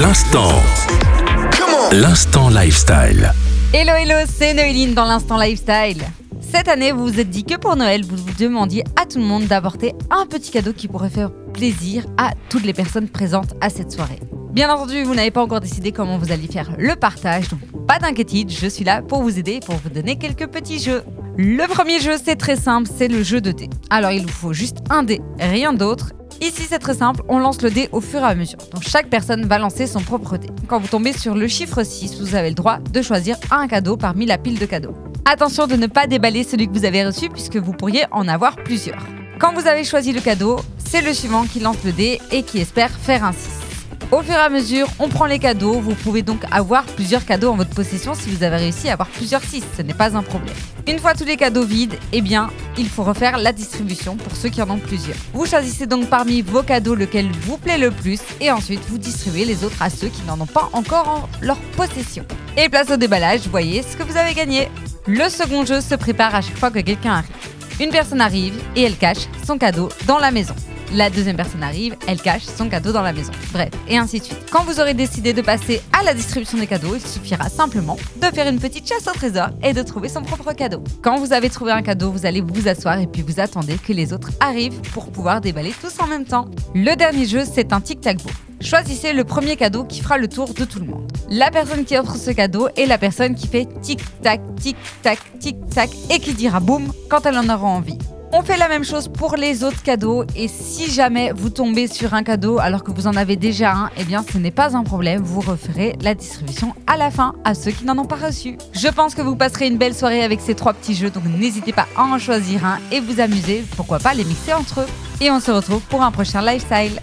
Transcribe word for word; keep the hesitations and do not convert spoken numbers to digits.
L'instant. L'instant lifestyle. Hello, hello, c'est Noéline dans l'instant lifestyle. Cette année, vous vous êtes dit que pour Noël, vous vous demandiez à tout le monde d'apporter un petit cadeau qui pourrait faire plaisir à toutes les personnes présentes à cette soirée. Bien entendu, vous n'avez pas encore décidé comment vous allez faire le partage, donc pas d'inquiétude, je suis là pour vous aider et pour vous donner quelques petits jeux. Le premier jeu, c'est très simple, c'est le jeu de dés. Alors, il vous faut juste un dé, rien d'autre. Ici, c'est très simple, on lance le dé au fur et à mesure. Donc, chaque personne va lancer son propre dé. Quand vous tombez sur le chiffre six, vous avez le droit de choisir un cadeau parmi la pile de cadeaux. Attention de ne pas déballer celui que vous avez reçu puisque vous pourriez en avoir plusieurs. Quand vous avez choisi le cadeau, c'est le suivant qui lance le dé et qui espère faire un six. Au fur et à mesure, on prend les cadeaux. Vous pouvez donc avoir plusieurs cadeaux en votre possession si vous avez réussi à avoir plusieurs six. Ce n'est pas un problème. Une fois tous les cadeaux vides, eh bien, il faut refaire la distribution pour ceux qui en ont plusieurs. Vous choisissez donc parmi vos cadeaux lequel vous plaît le plus et ensuite vous distribuez les autres à ceux qui n'en ont pas encore en leur possession. Et place au déballage, voyez ce que vous avez gagné. Le second jeu se prépare à chaque fois que quelqu'un arrive. Une personne arrive et elle cache son cadeau dans la maison. La deuxième personne arrive, elle cache son cadeau dans la maison. Bref, et ainsi de suite. Quand vous aurez décidé de passer à la distribution des cadeaux, il suffira simplement de faire une petite chasse au trésor et de trouver son propre cadeau. Quand vous avez trouvé un cadeau, vous allez vous asseoir et puis vous attendez que les autres arrivent pour pouvoir déballer tous en même temps. Le dernier jeu, c'est un tic-tac-bo. Choisissez le premier cadeau qui fera le tour de tout le monde. La personne qui offre ce cadeau est la personne qui fait tic-tac, tic-tac, tic-tac et qui dira boum quand elle en aura envie. On fait la même chose pour les autres cadeaux et si jamais vous tombez sur un cadeau alors que vous en avez déjà un, eh bien ce n'est pas un problème, vous referez la distribution à la fin à ceux qui n'en ont pas reçu. Je pense que vous passerez une belle soirée avec ces trois petits jeux, donc n'hésitez pas à en choisir un et vous amuser, pourquoi pas les mixer entre eux. Et on se retrouve pour un prochain lifestyle.